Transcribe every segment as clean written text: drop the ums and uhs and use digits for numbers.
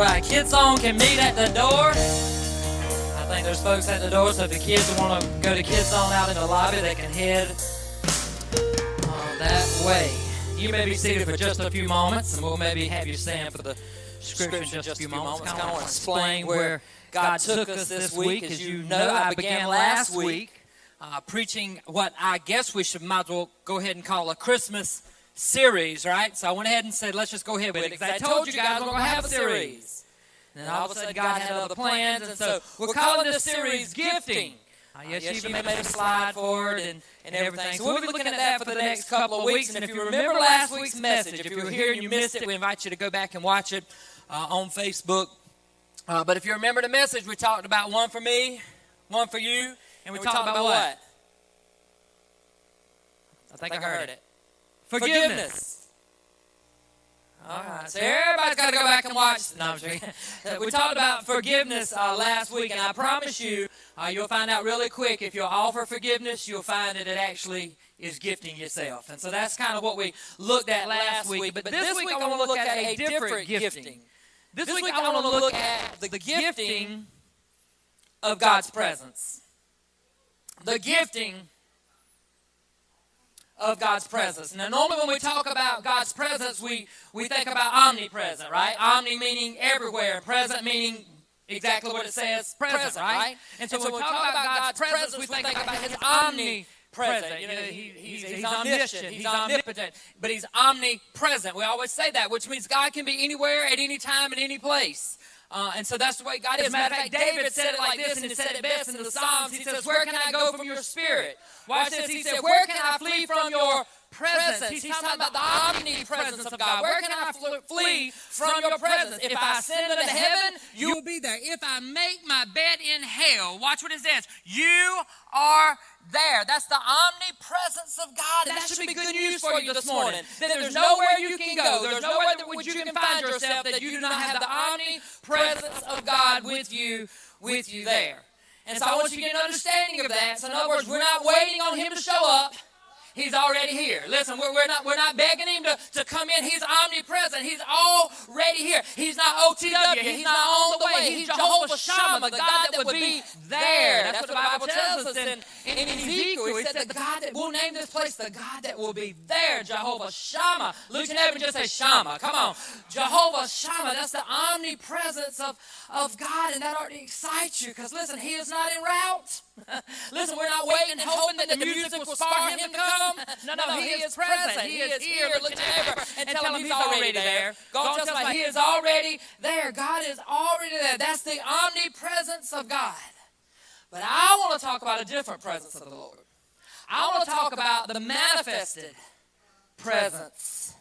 right, Kids Zone can meet at the door. I think there's folks at the door, so if the kids want to go to Kids Zone out in the lobby, they can head that way. You may be seated for just a few moments, and we'll maybe have you stand for the scripture in just a few moments. I kind of want to explain where God took us this week. As you know, I began last week preaching what I guess we should might as well go ahead and call a Christmas series, right? So I went ahead and said, let's just go ahead with it, because I told you guys we're going to have a series. And all of a sudden, God had other plans, and so we're calling this series Gifting. Yes, she even made a slide for it and everything. So we'll be looking at that for the next couple of weeks. And if you remember last week's message, if you were here and you missed it, we invite you to go back and watch it on Facebook. But if you remember the message, we talked about one for me, one for you, and we talked about what? I think I heard it. Forgiveness. All right, so everybody's got to go back and watch. No, I'm joking. We talked about forgiveness last week, and I promise you, you'll find out really quick, if you'll offer forgiveness, you'll find that it actually is gifting yourself. And so that's kind of what we looked at last week. But this week, I want to look at a different gifting. This week, I want to look at the gifting of God's presence. The gifting of God's presence. Now, normally when we talk about God's presence, we think about omnipresent, right? Omni meaning everywhere, present meaning exactly what it says, present, right? And so when we talk about God's presence, we think about his omnipresent. You know, he's omniscient, he's omnipotent, but he's omnipresent. We always say that, which means God can be anywhere, at any time, in any place. And so that's the way God is. As a matter of fact, David said it like this, and he said it best in the Psalms. He says, where can I go from your spirit? Watch this. He said, where can I flee from your presence? He's talking about the omnipresence of God. Where can I flee from your presence? If I ascend into heaven, you will be there. If I make my bed in hell, watch what it says, you are there. That's the omnipresence of God. That should be good news for you this morning. That there's nowhere you can go. There's nowhere that you can find yourself that you do not have the omnipresence of God with you there. And so I want you to get an understanding of that. So in other words, we're not waiting on him to show up. He's already here. Listen, we're not begging him to come in. He's omnipresent. He's already here. He's not OTW. He's not on the way. He's Jehovah Shammah, the God that would be there. That's what the Bible tells us in Ezekiel. He said, the God that will name this place, the God that will be there, Jehovah Shammah. Luke and Evan just say Shammah. Come on. Jehovah Shammah. That's the omnipresence of God, and that ought to excite you, because listen, he is not en route. Listen, we're not waiting and hoping that the music will spar him to come. No, he is present. He is here. Look to ever and tell him he's already there. Go and tell him he is already there. God is already there. That's the omnipresence of God. But I want to talk about a different presence of the Lord. I want to talk about the manifested presence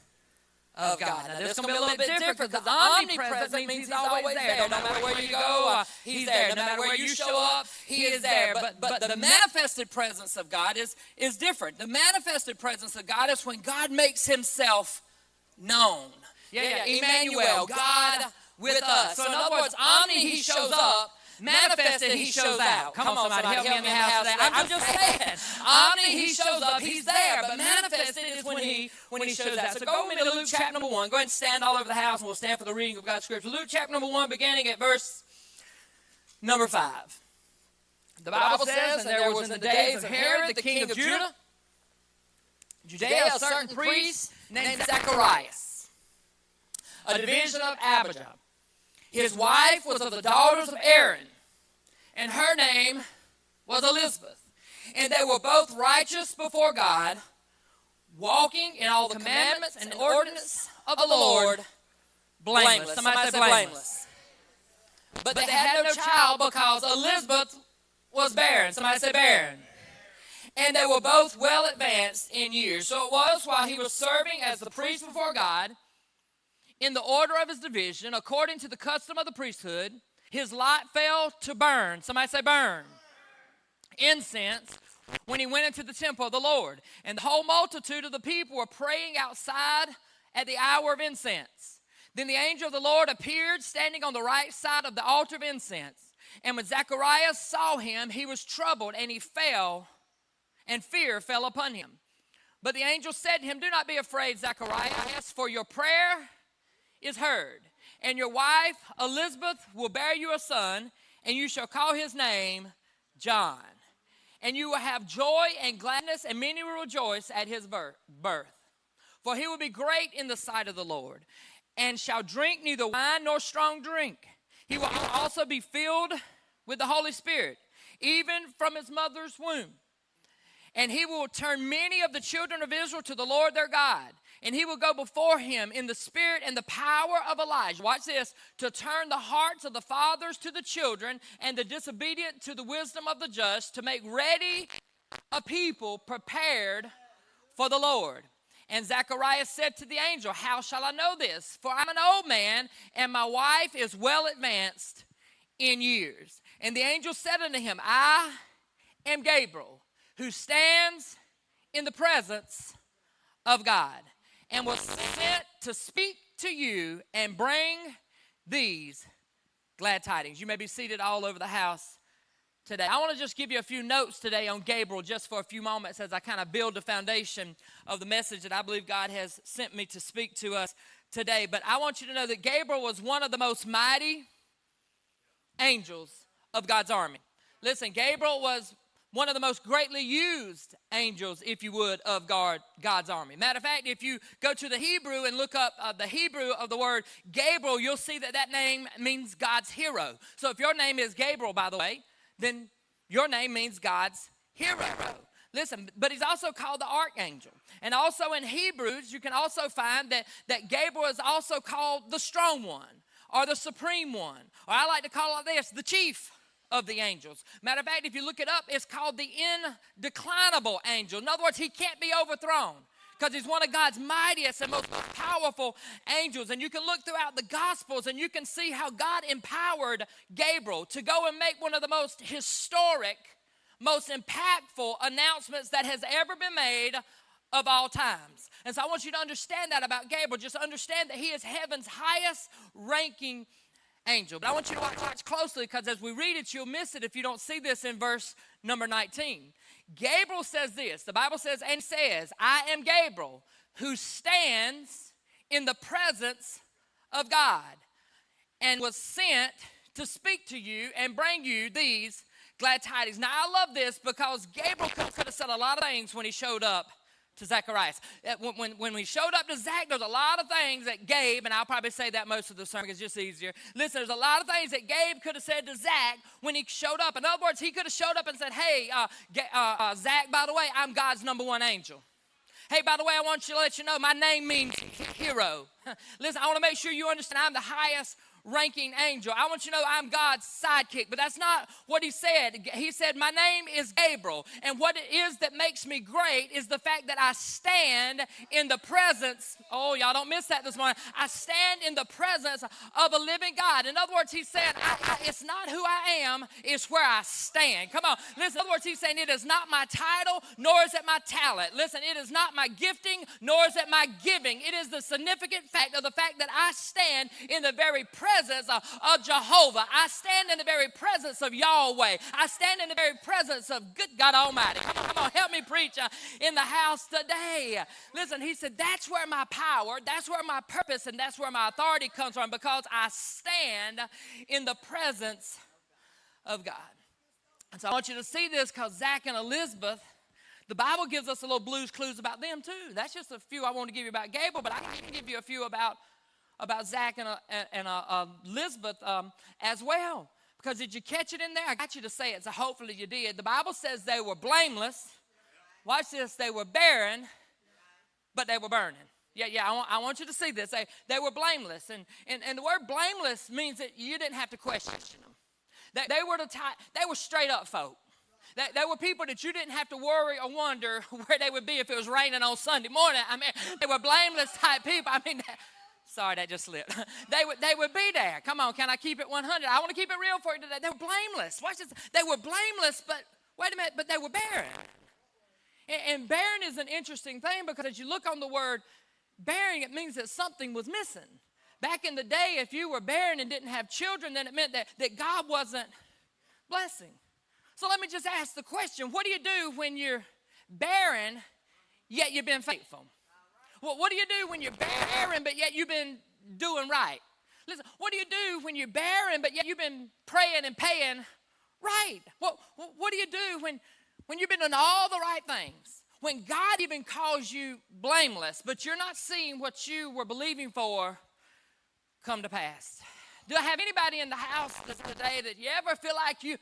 of God. Now, this is going to be a little bit different, because omnipresent means he's always there. No matter where you go, he's there. No matter where you show up, he is there. But the manifested presence of God is different. The manifested presence of God is when God makes himself known. Yeah. Emmanuel, God with us. So in other words, omni, he shows up. Manifested, he shows out. Come on, somebody, help me in the house. I'm just saying. Omni, he shows up, he's there. But manifested is when he shows out. So go with me to Luke chapter number 1. Go ahead and stand all over the house, and we'll stand for the reading of God's scripture. Luke chapter number 1, beginning at verse number 5. The Bible says, and there was in the days of Herod, the king of Judea, a certain priest named Zacharias, a division of Abijah. His wife was of the daughters of Aaron, and her name was Elizabeth. And they were both righteous before God, walking in all the commandments and ordinances of the Lord, blameless. Somebody say blameless. But they had no child, because Elizabeth was barren. Somebody say barren. And they were both well advanced in years. So it was while he was serving as the priest before God, in the order of his division, according to the custom of the priesthood, his lot fell to burn. Somebody say burn. Incense, when he went into the temple of the Lord. And the whole multitude of the people were praying outside at the hour of incense. Then the angel of the Lord appeared, standing on the right side of the altar of incense. And when Zacharias saw him, he was troubled, and he fell, and fear fell upon him. But the angel said to him, do not be afraid, Zacharias, for your prayer is heard, and your wife Elizabeth will bear you a son, and you shall call his name John. And you will have joy and gladness, and many will rejoice at his birth. For he will be great in the sight of the Lord, and shall drink neither wine nor strong drink. He will also be filled with the Holy Spirit, even from his mother's womb. And he will turn many of the children of Israel to the Lord their God. And he will go before him in the spirit and the power of Elijah. Watch this. To turn the hearts of the fathers to the children and the disobedient to the wisdom of the just, to make ready a people prepared for the Lord. And Zacharias said to the angel, how shall I know this? For I'm an old man, and my wife is well advanced in years. And the angel said unto him, I am Gabriel, who stands in the presence of God, and was sent to speak to you and bring these glad tidings. You may be seated all over the house today. I want to just give you a few notes today on Gabriel just for a few moments as I kind of build the foundation of the message that I believe God has sent me to speak to us today. But I want you to know that Gabriel was one of the most mighty angels of God's army. Listen, Gabriel was one of the most greatly used angels, if you would, of God's army. Matter of fact, if you go to the Hebrew and look up the Hebrew of the word Gabriel, you'll see that that name means God's hero. So if your name is Gabriel, by the way, then your name means God's hero. Listen, but he's also called the archangel. And also in Hebrews, you can also find that Gabriel is also called the strong one, or the supreme one, or I like to call it this, the chief of the angels. Matter of fact, if you look it up, it's called the indeclinable angel. In other words, he can't be overthrown, because he's one of God's mightiest and most powerful angels. And you can look throughout the Gospels and you can see how God empowered Gabriel to go and make one of the most historic, most impactful announcements that has ever been made of all times. And so I want you to understand that about Gabriel. Just understand that he is heaven's highest ranking angel. But I want you to watch closely, because as we read it, you'll miss it if you don't see this in verse number 19. Gabriel says this, the Bible says, and says, I am Gabriel, who stands in the presence of God, and was sent to speak to you and bring you these glad tidings. Now, I love this, because Gabriel could have said a lot of things when he showed up to Zacharias. When we showed up to Zach, there's a lot of things that Gabe, and I'll probably say that most of the sermon because it's just easier. Listen, there's a lot of things that Gabe could have said to Zach when he showed up. In other words, he could have showed up and said, hey, Zach, by the way, I'm God's number one angel. Hey, by the way, I want you to let you know my name means hero. Listen, I want to make sure you understand I'm the highest ranking angel. I want you to know I'm God's sidekick. But that's not what he said. He said, my name is Gabriel, and what it is that makes me great is the fact that I stand in the presence, oh, y'all don't miss that this morning, I stand in the presence of a living God. In other words, he said, it's not who I am, it's where I stand. Come on, listen, in other words, he's saying it is not my title, nor is it my talent. Listen, it is not my gifting, nor is it my giving. It is the significant fact of the fact that I stand in the very presence of Jehovah. I stand in the very presence of Yahweh. I stand in the very presence of good God Almighty. Come on, help me preach in the house today. Listen, he said, that's where my power, that's where my purpose, and that's where my authority comes from, because I stand in the presence of God. And so I want you to see this, because Zach and Elizabeth, the Bible gives us a little Blues Clues about them too. That's just a few I want to give you about Gabriel, but I can give you a few about Zach and Elizabeth as well. Because did you catch it in there? I got you to say it, so hopefully you did. The Bible says they were blameless. Watch this. They were barren, but they were burning. Yeah, I want you to see this. They were blameless. And the word blameless means that you didn't have to question them. They were straight up folk. They were people that you didn't have to worry or wonder where they would be if it was raining on Sunday morning. I mean, they were blameless type people. I mean, sorry, that just slipped. They would be there. Come on, can I keep it 100? I want to keep it real for you today. They were blameless. Watch this. They were blameless, but wait a minute, but they were barren. And barren is an interesting thing, because as you look on the word barren, it means that something was missing. Back in the day, if you were barren and didn't have children, then it meant that God wasn't blessing. So let me just ask the question, what do you do when you're barren, yet you've been faithful? Well, what do you do when you're barren, but yet you've been doing right? Listen, what do you do when you're barren, but yet you've been praying and paying right? What do you do when you've been doing all the right things? When God even calls you blameless, but you're not seeing what you were believing for come to pass. Do I have anybody in the house today that you ever feel like you,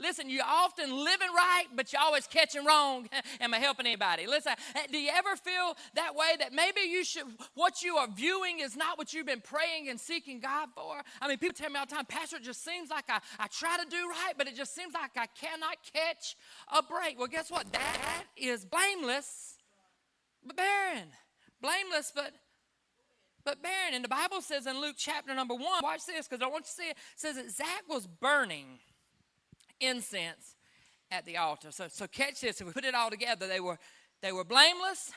listen, you often living right, but you always catching wrong? Am I helping anybody? Listen, do you ever feel that way, that maybe you should, what you are viewing is not what you've been praying and seeking God for? I mean, people tell me all the time, Pastor, it just seems like I try to do right, but it just seems like I cannot catch a break. Well, guess what? That is blameless, but barren. Blameless, but barren. And the Bible says in Luke chapter number 1, watch this, because I want you to see it. It says that Zach was burning incense at the altar. So catch this. If we put it all together, they were blameless,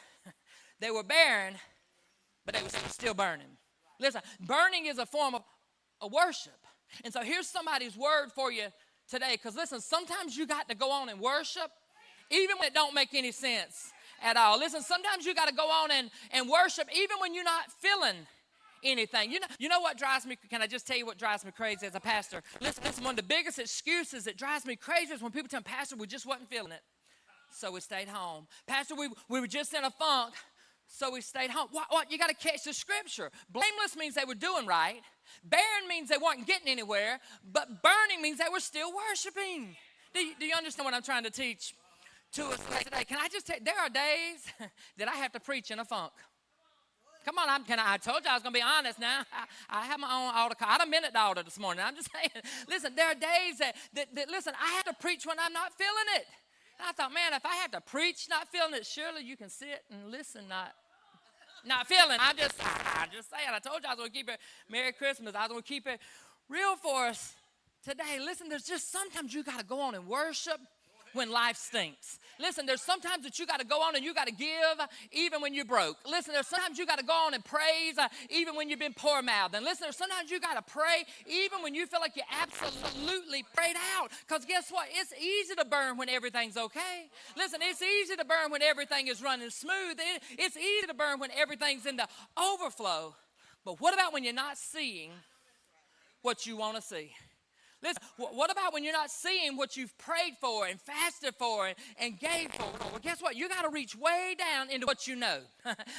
they were barren, but they were still burning. Listen, burning is a form of a worship. And so here's somebody's word for you today, because listen, sometimes you got to go on and worship, even when it don't make any sense at all. Listen, sometimes you got to go on and worship even when you're not feeling anything. You know what drives me, can I just tell you what drives me crazy as a pastor? Listen, one of the biggest excuses that drives me crazy is when people tell me, Pastor, we just wasn't feeling it, so we stayed home. Pastor, we were just in a funk, so we stayed home. What? You got to catch the scripture. Blameless means they were doing right. Barren means they weren't getting anywhere. But burning means they were still worshiping. Do you understand what I'm trying to teach to us today? Can I just tell you, there are days that I have to preach in a funk. Come on, I told you I was going to be honest now. I have my own altar. I done been at the altar this morning. I'm just saying, listen, there are days that listen, I have to preach when I'm not feeling it. And I thought, man, if I have to preach not feeling it, surely you can sit and listen not feeling. I'm just saying, I told you I was going to keep it. Merry Christmas. I was going to keep it real for us today. Listen, there's just sometimes you got to go on and worship when life stinks. Listen, there's sometimes that you got to go on and you got to give even when you're broke. Listen, there's sometimes you got to go on and praise even when you've been poor-mouthed. And listen, there's sometimes you got to pray even when you feel like you're absolutely prayed out. Because guess what? It's easy to burn when everything's okay. Listen, it's easy to burn when everything is running smooth. It's easy to burn when everything's in the overflow. But what about when you're not seeing what you want to see? Listen, what about when you're not seeing what you've prayed for and fasted for and gave for? Well, guess what? You got to reach way down into what you know.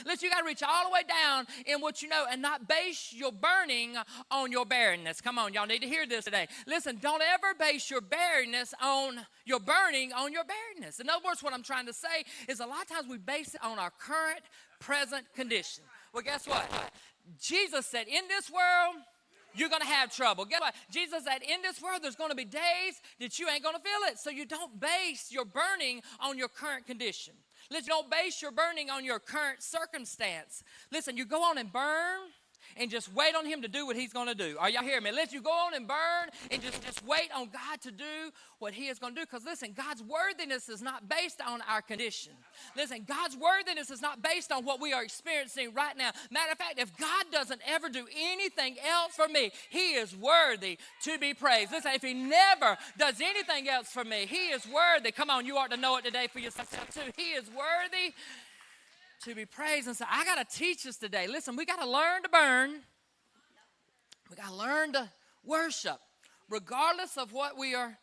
Listen, you got to reach all the way down in what you know and not base your burning on your barrenness. Come on, y'all need to hear this today. Listen, don't ever base your barrenness on your burning on your barrenness. In other words, what I'm trying to say is a lot of times we base it on our current, present condition. Well, guess what? Jesus said, in this world, you're going to have trouble. Guess what? Jesus said, in this world, there's going to be days that you ain't going to feel it. So you don't base your burning on your current condition. Listen, don't base your burning on your current circumstance. Listen, you go on and burn and just wait on him to do what he's going to do. Are y'all hearing me? Listen, you go on and burn and just wait on God to do what he is going to do. Because listen, God's worthiness is not based on our condition. Listen, God's worthiness is not based on what we are experiencing right now. Matter of fact, if God doesn't ever do anything else for me, he is worthy to be praised. Listen, if he never does anything else for me, he is worthy. Come on, you ought to know it today for yourself too. He is worthy to be praised. And so I got to teach us today. Listen, we got to learn to burn. We got to learn to worship regardless of what we are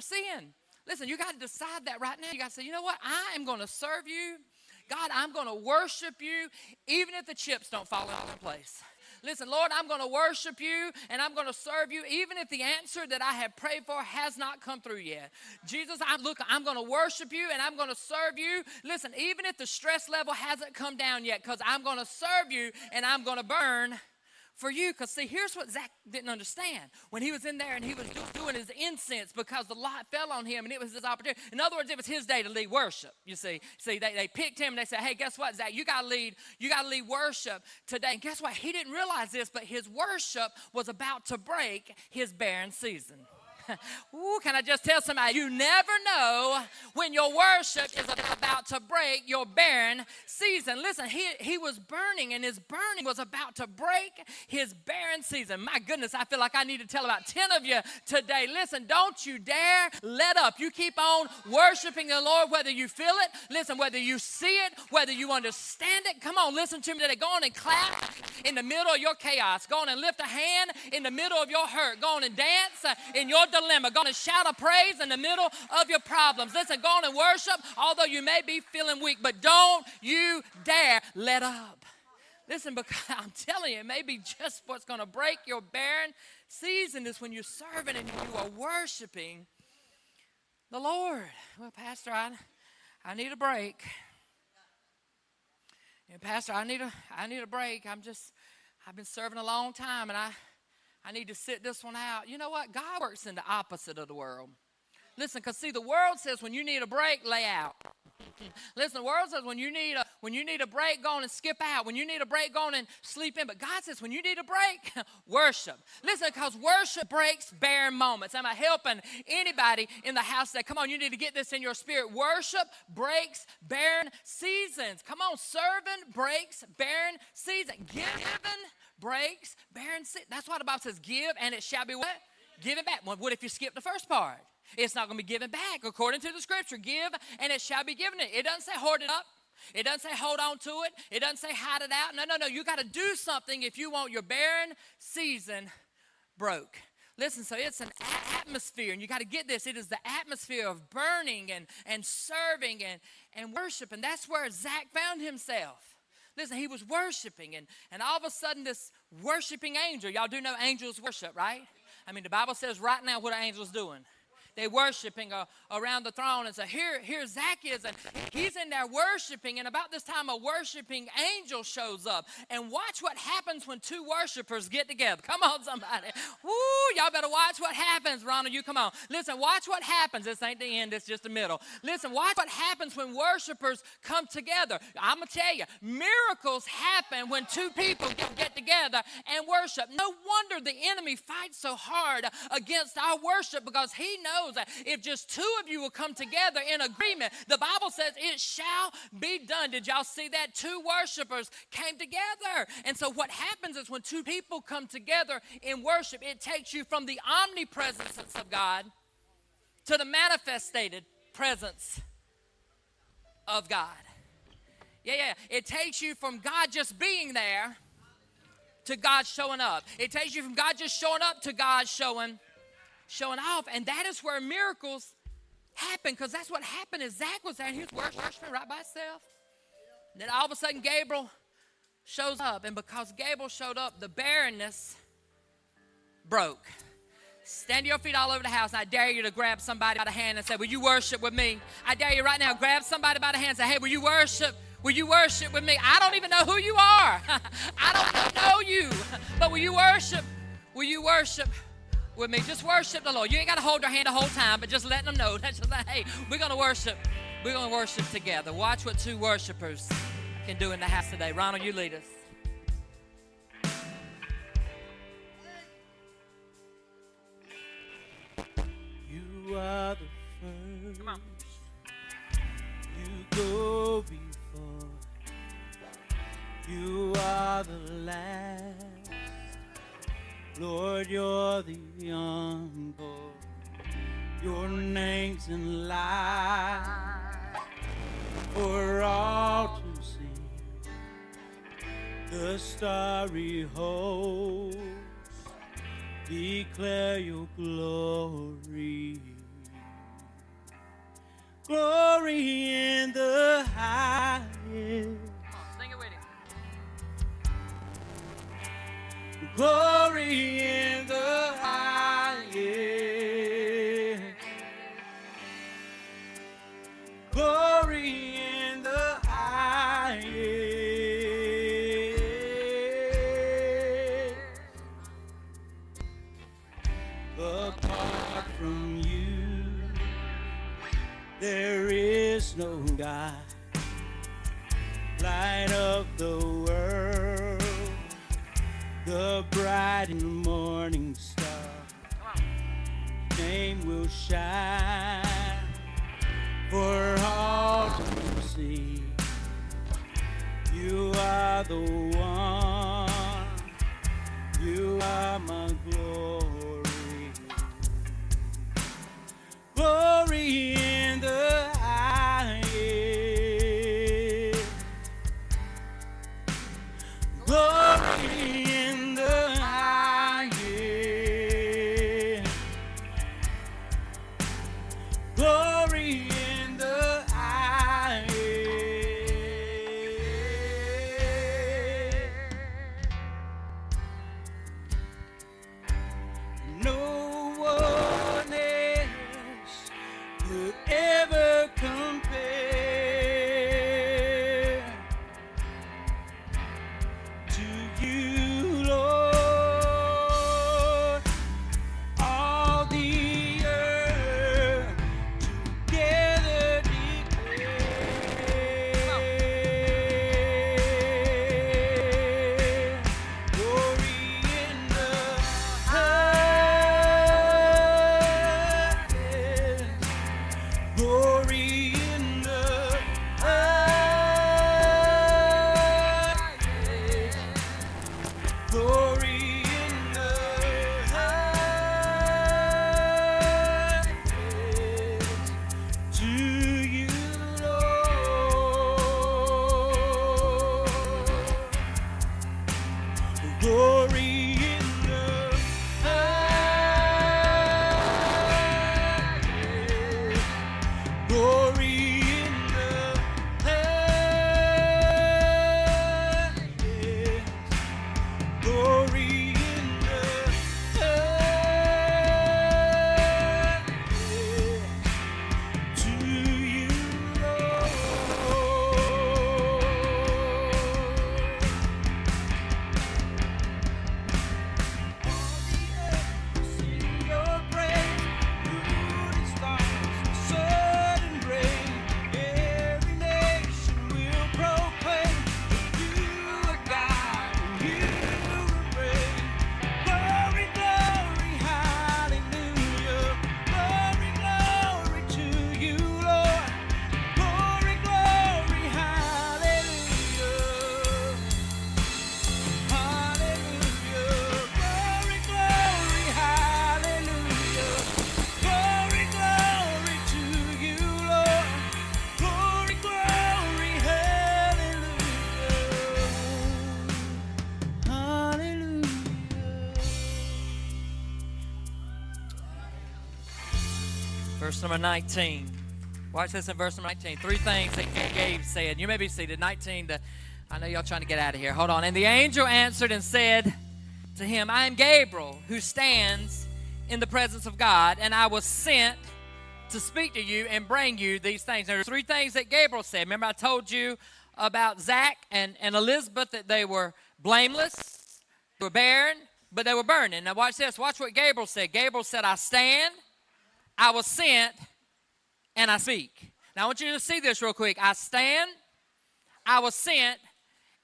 seeing. Listen, you got to decide that right now. You got to say, you know what? I am going to serve you. God, I'm going to worship you even if the chips don't fall into place. Listen, Lord, I'm going to worship you and I'm going to serve you even if the answer that I have prayed for has not come through yet. Jesus, I'm going to worship you and I'm going to serve you. Listen, even if the stress level hasn't come down yet, because I'm going to serve you and I'm going to burn for you. Because see, here's what Zach didn't understand. When he was in there and he was doing his incense because the light fell on him and it was his opportunity. In other words, it was his day to lead worship, you see. See, they picked him and they said, hey, guess what, Zach? You got to lead worship today. And guess what? He didn't realize this, but his worship was about to break his barren season. Ooh, can I just tell somebody, you never know when your worship is about to break your barren season. Listen, he was burning, and his burning was about to break his barren season. My goodness, I feel like I need to tell about 10 of you today. Listen, don't you dare let up. You keep on worshiping the Lord, whether you feel it, listen, whether you see it, whether you understand it. Come on, listen to me today. Go on and clap in the middle of your chaos. Go on and lift a hand in the middle of your hurt. Go on and dance in your dilemma. Go on and shout a praise in the middle of your problems. Listen, go on and worship, although you may be feeling weak, but don't you dare let up. Listen, because I'm telling you, maybe just what's going to break your barren season is when you're serving and you are worshiping the Lord. Well, Pastor, I need a break. You know, Pastor, I need a break. I've been serving a long time, and I need to sit this one out. You know what? God works in the opposite of the world. Listen, because see, the world says when you need a break, lay out. Listen, the world says when you need a break, go on and skip out. When you need a break, go on and sleep in. But God says when you need a break, worship. Listen, because worship breaks barren moments. Am I helping anybody in the house today? Come on, you need to get this in your spirit. Worship breaks barren seasons. Come on, serving breaks barren season. Giving breaks barren seasons. That's why the Bible says give and it shall be what? Given back. Well, what if you skip the first part? It's not going to be given back. According to the scripture, give and it shall be given. It doesn't say hoard it up. It doesn't say hold on to it. It doesn't say hide it out. No, no, no. You got to do something if you want your barren season broke. Listen, so it's an atmosphere, and you got to get this. It is the atmosphere of burning and serving and worship, and that's where Zach found himself. Listen, he was worshiping, and all of a sudden this worshiping angel, y'all do know angels worship, right? I mean, the Bible says right now what an angel's doing. They're worshiping around the throne. And so here Zach is, and he's in there worshiping. And about this time, a worshiping angel shows up. And watch what happens when two worshipers get together. Come on, somebody. Woo, y'all better watch what happens. Ronald, you come on. Listen, watch what happens. This ain't the end. It's just the middle. Listen, watch what happens when worshipers come together. I'm going to tell you, miracles happen when two people get together and worship. No wonder the enemy fights so hard against our worship, because he knows that if just two of you will come together in agreement, the Bible says it shall be done. Did y'all see that? Two worshipers came together. And so what happens is when two people come together in worship, it takes you from the omnipresence of God to the manifested presence of God. Yeah. It takes you from God just being there to God showing up. It takes you from God just showing up to God showing off, and that is where miracles happen, because that's what happened is Zach was there, and he was worshiping right by himself. And then all of a sudden, Gabriel shows up, and because Gabriel showed up, the barrenness broke. Stand to your feet all over the house. I dare you to grab somebody by the hand and say, will you worship with me? I dare you right now, grab somebody by the hand and say, hey, will you worship? Will you worship with me? I don't even know who you are. I don't know you, but will you worship? Will you worship with me? Just worship the Lord. You ain't got to hold their hand the whole time, but just letting them know. That's just like, hey, we're going to worship. We're going to worship together. Watch what two worshipers can do in the house today. Ronald, you lead us. You are the first. Come on. You go before. You are the last. Lord, you're the unborn. Your name's in light for all to see. The starry hosts declare your glory. Glory in the highest. Glory in the highest. Glory in the highest. Apart from you, there is no God. Light of the world. The bright and morning star, name will shine for all to see. You are the one, you are my glory. Glory in the highest, glory in the highest, glory in the highest. No one else could ever compare to you, Lord. All the earth together declare glory in the highest, glory in the highest, glory in the highest. To you, Lord, glory in the highest, glory in the highest, glory in the highest. To you, Lord. Verse number 19. Watch this in verse number 19. Three things that Gabe said. You may be seated. 19. I know y'all trying to get out of here. Hold on. And the angel answered and said to him, I am Gabriel, who stands in the presence of God, and I was sent to speak to you and bring you these things. There are three things that Gabriel said. Remember I told you about Zach and Elizabeth, that they were blameless, they were barren, but they were burning. Now watch this. Watch what Gabriel said. Gabriel said, I stand, I was sent, and I speak. Now, I want you to see this real quick. I stand, I was sent,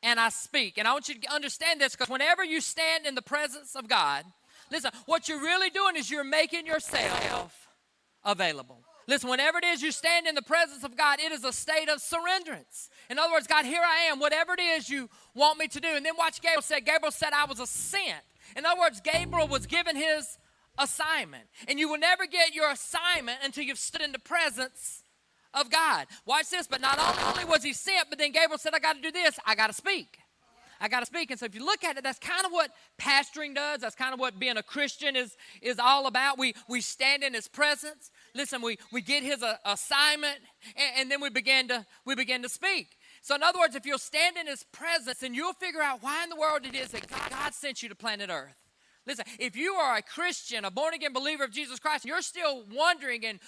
and I speak. And I want you to understand this, because whenever you stand in the presence of God, listen, what you're really doing is you're making yourself available. Listen, whenever it is you stand in the presence of God, it is a state of surrenderance. In other words, God, here I am, whatever it is you want me to do. And then watch Gabriel said. Gabriel said, I was sent. In other words, Gabriel was given his assignment. And you will never get your assignment until you've stood in the presence of God. Watch this. But not only was he sent, but then Gabriel said, I got to do this. I got to speak. I got to speak. And so if you look at it, that's kind of what pastoring does. That's kind of what being a Christian is all about. We stand in his presence. Listen, we get his assignment, and then we begin to speak. So in other words, if you'll stand in his presence, then you'll figure out why in the world it is that God sent you to planet Earth. Listen, if you are a Christian, a born-again believer of Jesus Christ, you're still wondering and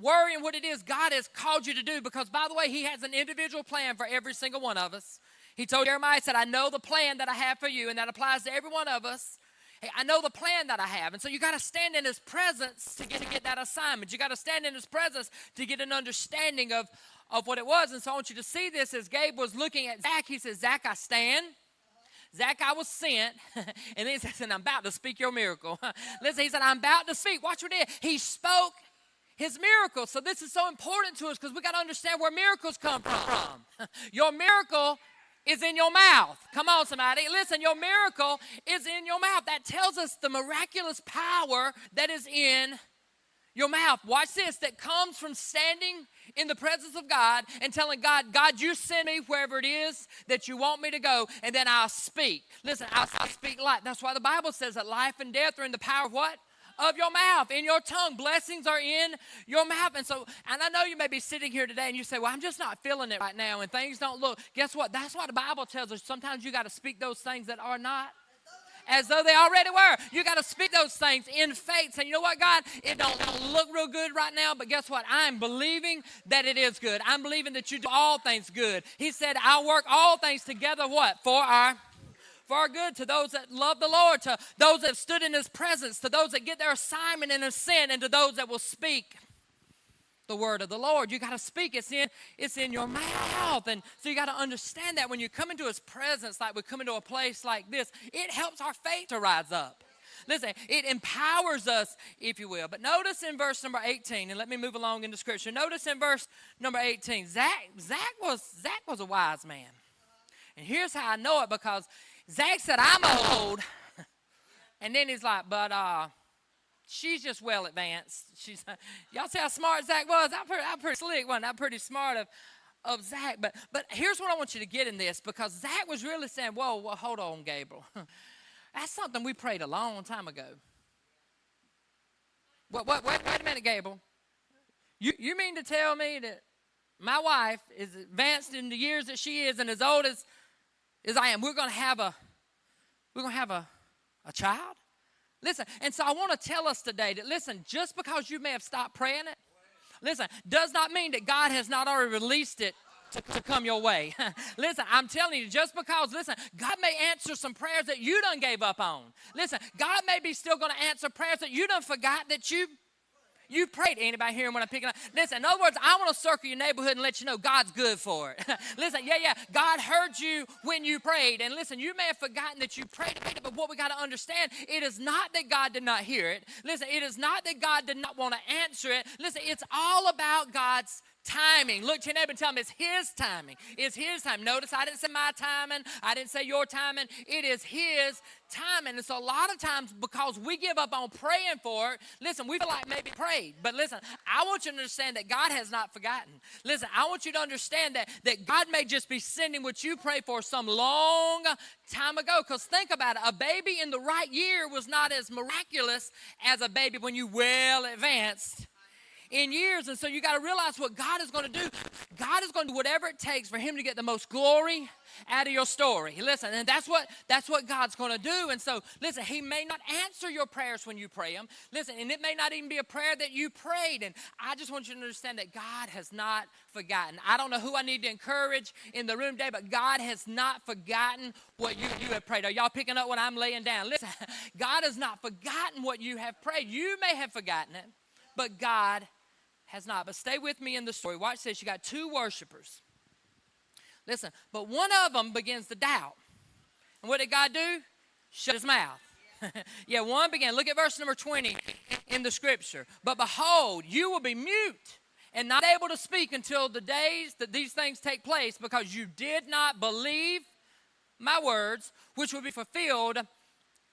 worrying what it is God has called you to do, because, by the way, he has an individual plan for every single one of us. He told Jeremiah, he said, I know the plan that I have for you, and that applies to every one of us. Hey, I know the plan that I have. And so you got to stand in his presence to get that assignment. You got to stand in his presence to get an understanding of what it was. And so I want you to see this as Gabe was looking at Zach. He says, Zach, I stand. Zach, I was sent. And then he said, I'm about to speak your miracle. Listen, he said, I'm about to speak. Watch what he did. He spoke his miracle. So this is so important to us because we got to understand where miracles come from. Your miracle is in your mouth. Come on, somebody. Listen, your miracle is in your mouth. That tells us the miraculous power that is in your mouth. Watch this. That comes from standing in the presence of God and telling God, God, you send me wherever it is that you want me to go, and then I'll speak. Listen, I'll speak life. That's why the Bible says that life and death are in the power of what? Of your mouth, in your tongue. Blessings are in your mouth. And I know you may be sitting here today and you say, well, I'm just not feeling it right now and things don't look. Guess what? That's why the Bible tells us sometimes you got to speak those things that are not as though they already were. You got to speak those things in faith. Say, you know what, God? It don't look real good right now, but guess what? I'm believing that it is good. I'm believing that you do all things good. He said, I'll work all things together, what? For our good, to those that love the Lord, to those that stood in his presence, to those that get their assignment and his sin, and to those that will speak the word of the Lord. You got to speak. It's in your mouth. And so you got to understand that when you come into his presence, like we come into a place like this, it helps our faith to rise up. Listen, it empowers us, if you will. But notice in verse number 18, and let me move along in the scripture. Notice in verse number 18, Zach was a wise man. And here's how I know it, because Zach said, I'm old. And then he's like, but she's just well advanced. Y'all see how smart Zach was? I'm pretty slick, wasn't I? I'm pretty smart of Zach. But here's what I want you to get in this, because Zach was really saying, whoa, hold on, Gabriel. That's something we prayed a long time ago. Wait a minute, Gabriel. You mean to tell me that my wife is advanced in the years that she is and as old as I am, we're gonna have a child? Listen, and so I want to tell us today that, listen, just because you may have stopped praying it, listen, does not mean that God has not already released it to come your way. Listen, I'm telling you, just because, listen, God may answer some prayers that you done gave up on. Listen, God may be still going to answer prayers that you done forgot that you prayed. Anybody hearing what I'm picking up? Listen, in other words, I want to circle your neighborhood and let you know God's good for it. Listen, yeah, God heard you when you prayed. And listen, you may have forgotten that you prayed, but what we got to understand, it is not that God did not hear it. Listen, it is not that God did not want to answer it. Listen, it's all about God's timing. Look to your neighbor and tell him it's his timing. It's his time. Notice I didn't say my timing. I didn't say your timing. It is his timing. And so a lot of times, because we give up on praying for it, listen, we feel like maybe prayed. But listen, I want you to understand that God has not forgotten. Listen, I want you to understand that God may just be sending what you pray for some long time ago. Because think about it. A baby in the right year was not as miraculous as a baby when you well advanced in years. And so you got to realize what God is going to do. God is going to do whatever it takes for him to get the most glory out of your story. Listen, and that's what God's going to do. And so, listen, he may not answer your prayers when you pray them. Listen, and it may not even be a prayer that you prayed. And I just want you to understand that God has not forgotten. I don't know who I need to encourage in the room today, but God has not forgotten what you have prayed. Are y'all picking up what I'm laying down? Listen, God has not forgotten what you have prayed. You may have forgotten it, but God has not. But stay with me in the story. Watch this. You got two worshipers. Listen, but one of them begins to doubt. And what did God do? Shut his mouth. Yeah, one began. Look at verse number 20 in the scripture. But behold, you will be mute and not able to speak until the days that these things take place, because you did not believe my words, which will be fulfilled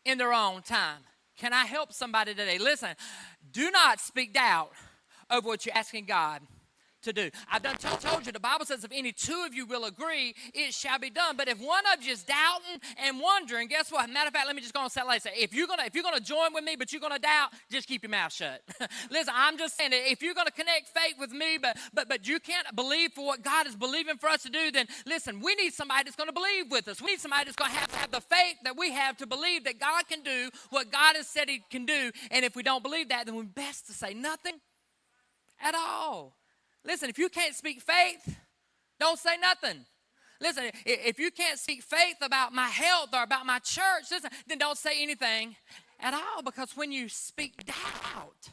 in their own time. Can I help somebody today? Listen, do not speak doubt over what you're asking God to do. I've done told you, the Bible says if any two of you will agree, it shall be done. But if one of you is doubting and wondering, guess what? Matter of fact, let me just go and say it like this. If you're gonna join with me, but you're gonna doubt, just keep your mouth shut. Listen, I'm just saying that if you're gonna connect faith with me, but you can't believe for what God is believing for us to do, then listen, we need somebody that's gonna believe with us. We need somebody that's gonna have to have the faith that we have to believe that God can do what God has said he can do. And if we don't believe that, then we're best to say nothing at all. Listen, if you can't speak faith, don't say nothing. Listen, if you can't speak faith about my health or about my church, listen, then don't say anything at all. Because when you speak doubt,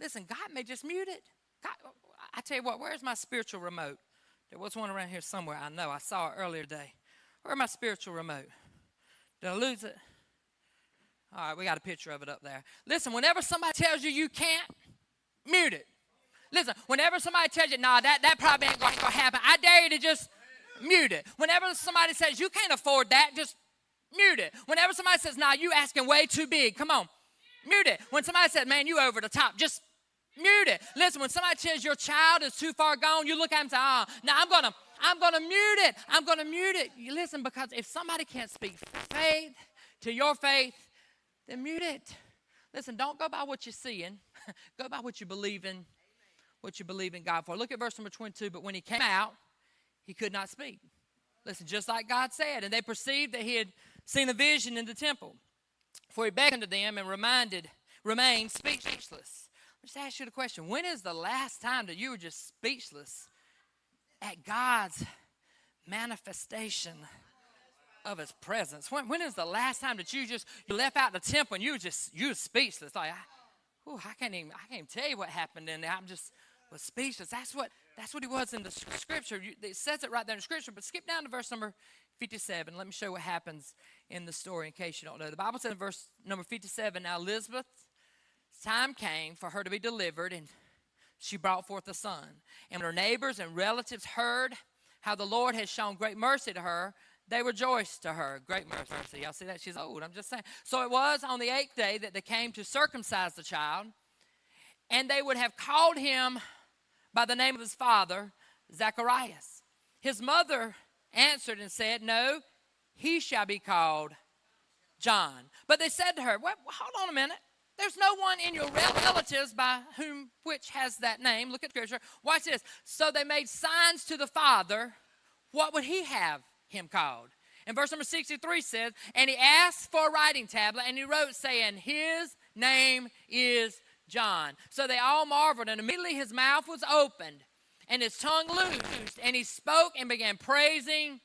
listen, God may just mute it. God, I tell you what, where's my spiritual remote? There was one around here somewhere, I know. I saw it earlier today. Where's my spiritual remote? Did I lose it? All right, we got a picture of it up there. Listen, whenever somebody tells you you can't, mute it. Listen, whenever somebody tells you, nah, that probably ain't going to happen, I dare you to just mute it. Whenever somebody says you can't afford that, just mute it. Whenever somebody says, nah, you asking way too big, come on, mute it. When somebody says, man, you over the top, just mute it. Listen, when somebody tells your child is too far gone, you look at him and say, oh, now I'm going to mute it. I'm going to mute it. You listen, because if somebody can't speak faith to your faith, then mute it. Listen, don't go by what you're seeing. Go by what you believe in. Amen. What you believe in God for. Look at verse number 22. But when he came out, he could not speak. Listen, just like God said. And they perceived that he had seen a vision in the temple. For he beckoned to them and remained speechless. Let's ask you the question. When is the last time that you were just speechless at God's manifestation of his presence? When is the last time that you left out the temple and you were speechless? Like, I can't even tell you what happened in there. I'm just was speechless. That's what he was in the scripture. It says it right there in the scripture. But skip down to verse number 57. Let me show you what happens in the story in case you don't know. The Bible says in verse number 57, now Elizabeth's time came for her to be delivered, and she brought forth a son. And when her neighbors and relatives heard how the Lord had shown great mercy to her, they rejoiced to her. Great mercy. Y'all see that? She's old. I'm just saying. So it was on the 8th day that they came to circumcise the child, and they would have called him by the name of his father, Zacharias. His mother answered and said, no, he shall be called John. But they said to her, well, hold on a minute. There's no one in your relatives by whom which has that name. Look at the scripture. Watch this. So they made signs to the father. What would he have him called? And verse number 63 says, and he asked for a writing tablet, and he wrote, saying, his name is John. So they all marveled, and immediately his mouth was opened, and his tongue loosed, and he spoke and began praising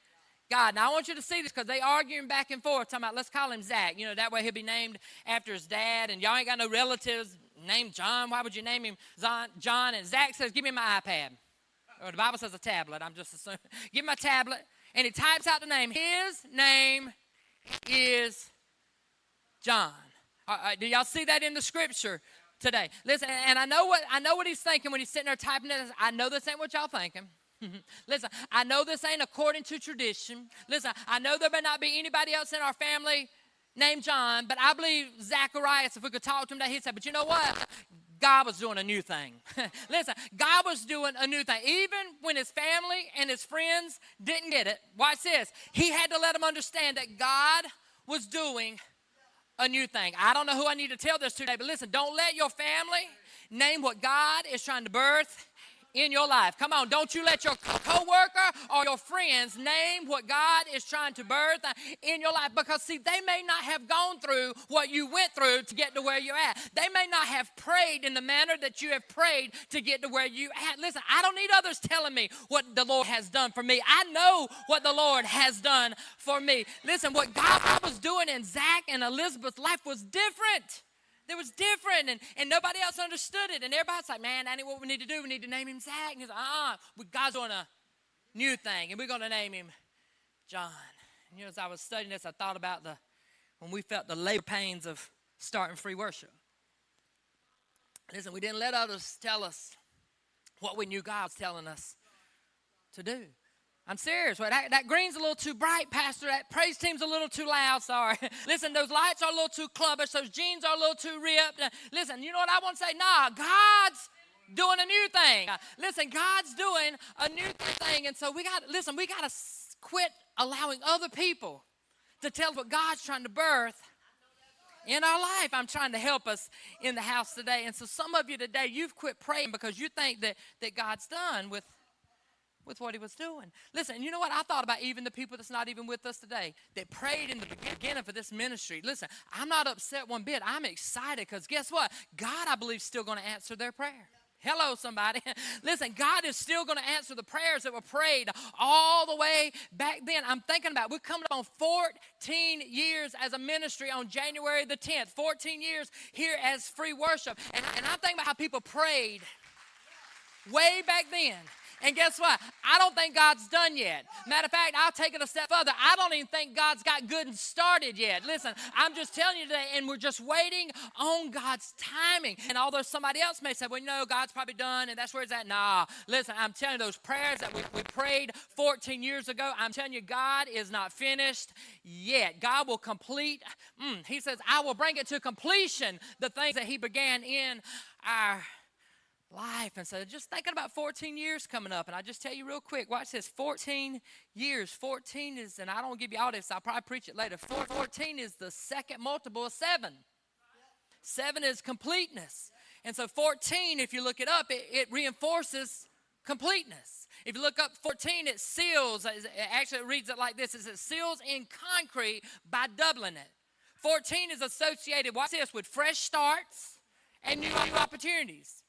God. Now, I want you to see this, because they arguing back and forth, talking about, let's call him Zach. You know, that way he'll be named after his dad, and y'all ain't got no relatives named John. Why would you name him John? And Zach says, give me my iPad. Or the Bible says a tablet. I'm just assuming. Give me my tablet. And he types out the name. His name is John. All right, do y'all see that in the scripture today? Listen, and I know what he's thinking when he's sitting there typing this. I know this ain't what y'all thinking. Listen, I know this ain't according to tradition. Listen, I know there may not be anybody else in our family named John, but I believe Zacharias, if we could talk to him today, he'd say, but you know what? God was doing a new thing. Listen, God was doing a new thing. Even when his family and his friends didn't get it, watch this. He had to let them understand that God was doing a new thing. I don't know who I need to tell this today, but listen, don't let your family name what God is trying to birth in your life. Come on, don't you let your co-worker or your friends name what God is trying to birth in your life, because see, they may not have gone through what you went through to get to where you're at. They may not have prayed in the manner that you have prayed to get to where you're at. Listen, I don't need others telling me what the Lord has done for me. I know what the Lord has done for me. Listen, what God was doing in Zach and Elizabeth's life was different. It was different, and nobody else understood it. And everybody's like, man, that ain't what we need to do. We need to name him Zach. And he's like, God's doing a new thing, and we're going to name him John. And you know, as I was studying this, I thought about when we felt the labor pains of starting free worship. Listen, we didn't let others tell us what we knew God was telling us to do. I'm serious. Right? That green's a little too bright, Pastor. That praise team's a little too loud. Sorry. Listen, those lights are a little too clubbish. Those jeans are a little too ripped. Listen, you know what I want to say? Nah, God's doing a new thing. Listen, God's doing a new thing. And so we got to quit allowing other people to tell us what God's trying to birth in our life. I'm trying to help us in the house today. And so some of you today, you've quit praying because you think that God's done with what he was doing. Listen, and you know what? I thought about even the people that's not even with us today that prayed in the beginning for this ministry. Listen, I'm not upset one bit. I'm excited because guess what? God, I believe, is still going to answer their prayer. Hello, somebody. Listen, God is still going to answer the prayers that were prayed all the way back then. I'm thinking about, we're coming up on 14 years as a ministry on January the 10th, 14 years here as Free Worship. And I'm thinking about how people prayed way back then. And guess what? I don't think God's done yet. Matter of fact, I'll take it a step further. I don't even think God's got good and started yet. Listen, I'm just telling you today, and we're just waiting on God's timing. And although somebody else may say, well, you know, God's probably done, and that's where it's at. Nah, listen, I'm telling you, those prayers that we prayed 14 years ago, I'm telling you, God is not finished yet. God will complete. He says, I will bring it to completion, the things that he began in our life. And so just thinking about 14 years coming up, and I just tell you real quick, watch this, 14 years, 14 is, and I don't give you all this, I'll probably preach it later, 14 is the second multiple of 7. 7 is completeness. And so 14, if you look it up, it reinforces completeness. If you look up 14, it seals, actually it reads it like this, it seals in concrete by doubling it. 14 is associated, watch this, with fresh starts and new opportunities.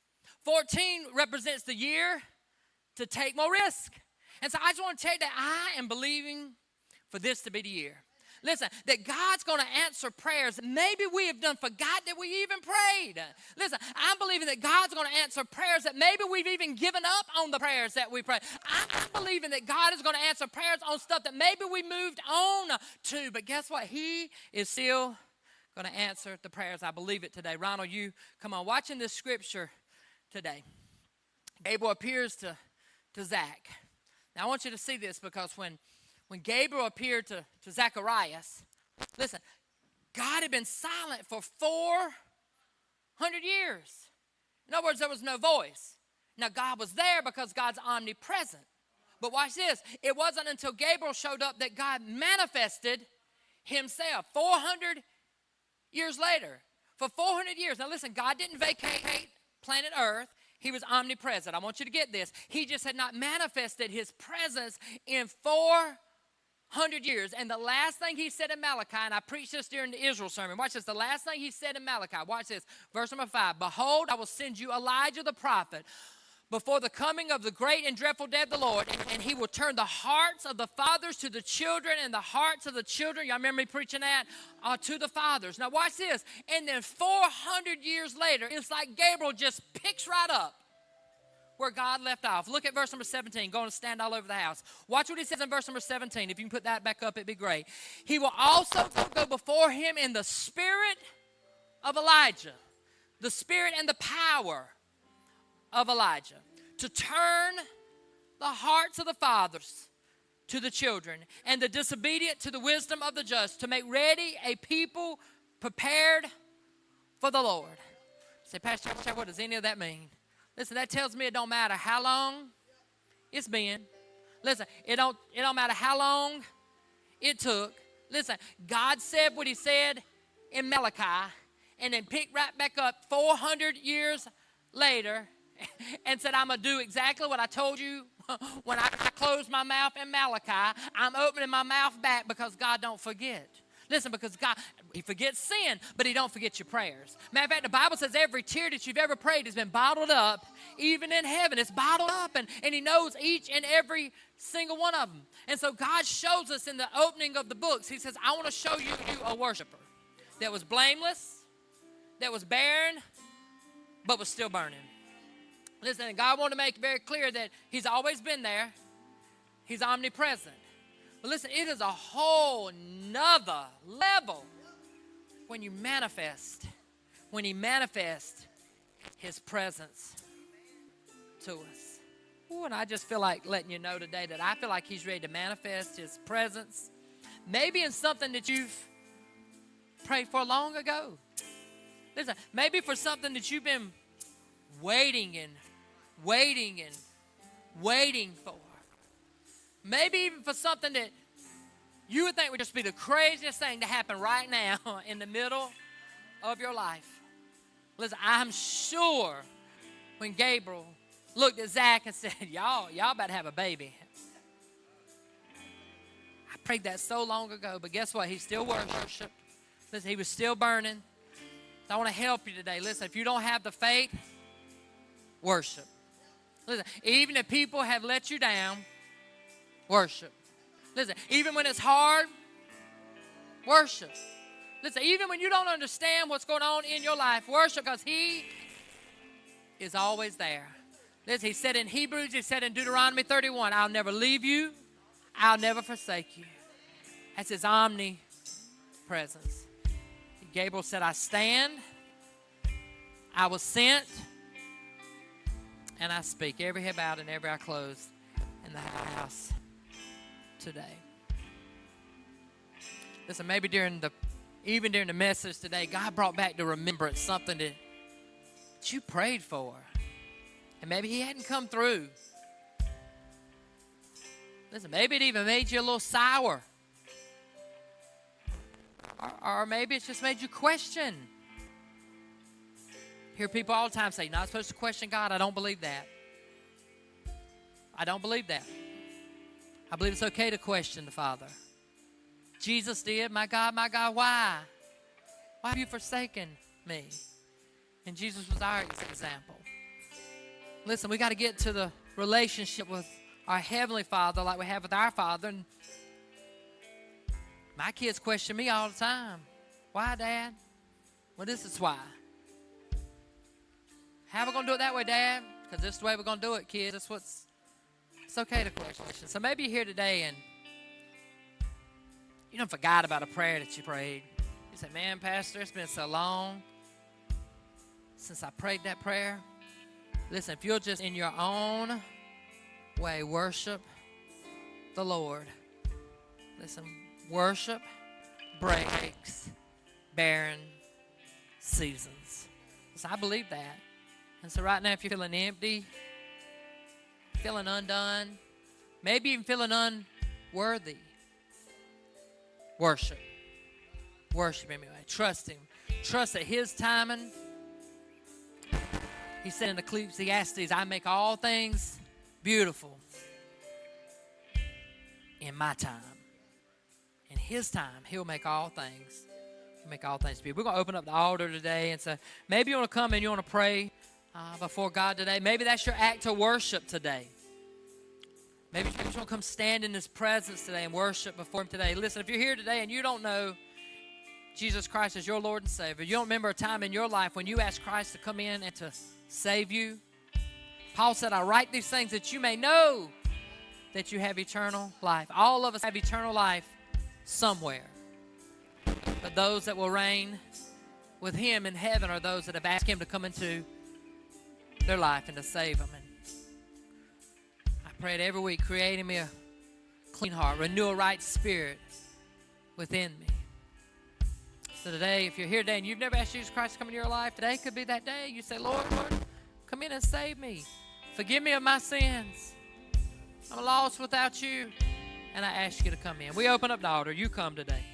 14 represents the year to take more risk. And so I just want to tell you that I am believing for this to be the year. Listen, that God's going to answer prayers maybe we have done, forgot that we even prayed. Listen, I'm believing that God's going to answer prayers that maybe we've even given up on the prayers that we prayed. I'm believing that God is going to answer prayers on stuff that maybe we moved on to. But guess what? He is still going to answer the prayers. I believe it today. Ronald, you come on. Watching this scripture today, Gabriel appears to Zach. Now, I want you to see this, because when Gabriel appeared to Zacharias, listen, God had been silent for 400 years. In other words, there was no voice. Now, God was there because God's omnipresent. But watch this. It wasn't until Gabriel showed up that God manifested himself 400 years later. For 400 years. Now, listen, God didn't vacate planet Earth. He was omnipresent. I want you to get this. He just had not manifested his presence in 400 years. And the last thing he said in Malachi, and I preached this during the Israel sermon. Watch this. The last thing he said in Malachi. Watch this. Verse number 5. Behold, I will send you Elijah the prophet before the coming of the great and dreadful day of the Lord, and he will turn the hearts of the fathers to the children and the hearts of the children, y'all remember me preaching that, to the fathers. Now watch this. And then 400 years later, it's like Gabriel just picks right up where God left off. Look at verse number 17. Go and stand all over the house. Watch what he says in verse number 17. If you can put that back up, it'd be great. He will also go before him in the spirit of Elijah, the spirit and the power of Elijah, to turn the hearts of the fathers to the children and the disobedient to the wisdom of the just, to make ready a people prepared for the Lord. Say, Pastor, what does any of that mean? Listen, that tells me it don't matter how long it's been. Listen, it don't matter how long it took. Listen, God said what he said in Malachi and then picked right back up 400 years later and said, I'm going to do exactly what I told you when I closed my mouth in Malachi. I'm opening my mouth back because God don't forget. Listen, because God, he forgets sin, but he don't forget your prayers. Matter of fact, the Bible says every tear that you've ever prayed has been bottled up, even in heaven. It's bottled up, and he knows each and every single one of them. And so God shows us in the opening of the books. He says, I want to show you a worshiper that was blameless, that was barren, but was still burning. Listen, God wanted to make very clear that he's always been there. He's omnipresent. But listen, it is a whole nother level when he manifests his presence to us. Ooh, and I just feel like letting you know today that I feel like he's ready to manifest his presence. Maybe in something that you've prayed for long ago. Listen, maybe for something that you've been waiting for. Maybe even for something that you would think would just be the craziest thing to happen right now in the middle of your life. Listen, I'm sure when Gabriel looked at Zach and said, y'all about to have a baby. I prayed that so long ago, but guess what? He still worshiped. Listen, he was still burning. So I want to help you today. Listen, if you don't have the faith, worship. Listen, even if people have let you down, worship. Listen, even when it's hard, worship. Listen, even when you don't understand what's going on in your life, worship, because he is always there. He said in Hebrews, he said in Deuteronomy 31, I'll never leave you, I'll never forsake you. That's his omnipresence. Gabriel said, I stand, I was sent, and I speak. Every head bowed and every eye closed in the house today. Listen, maybe even during the message today, God brought back to remembrance something that you prayed for. And maybe he hadn't come through. Listen, maybe it even made you a little sour. Or maybe it's just made you question. I hear people all the time say, you're not supposed to question God. I don't believe that. I don't believe that. I believe it's okay to question the Father. Jesus did, my God, why? Why have you forsaken me? And Jesus was our example. Listen, we got to get to the relationship with our Heavenly Father like we have with our Father. And my kids question me all the time. Why, Dad? Well, this is why. How are we going to do it that way, Dad? Because this is the way we're going to do it, kids. It's okay to question. So maybe you're here today and you don't forgot about a prayer that you prayed. You say, man, Pastor, it's been so long since I prayed that prayer. Listen, if you'll just in your own way worship the Lord. Listen, worship breaks barren seasons. Listen, I believe that. And so right now, if you're feeling empty, feeling undone, maybe even feeling unworthy, worship. Worship him anyway. Trust him. Trust that his timing. He said in Ecclesiastes, I make all things beautiful in my time. In his time, he'll make all things. He'll make all things beautiful. We're going to open up the altar today. And so maybe you want to come and you want to pray before God today. Maybe that's your act of worship today. Maybe you just want to come stand in his presence today and worship before him today. Listen, if you're here today and you don't know Jesus Christ as your Lord and Savior, you don't remember a time in your life when you asked Christ to come in and to save you. Paul said, I write these things that you may know that you have eternal life. All of us have eternal life somewhere. But those that will reign with him in heaven are those that have asked him to come into their life and to save them. And I pray it every week, create in me a clean heart, renew a right spirit within me. So today, if you're here today and you've never asked Jesus Christ to come into your life, today could be that day. You say, Lord, Lord, come in and save me. Forgive me of my sins. I'm lost without you. And I ask you to come in. We open up the altar. You come today.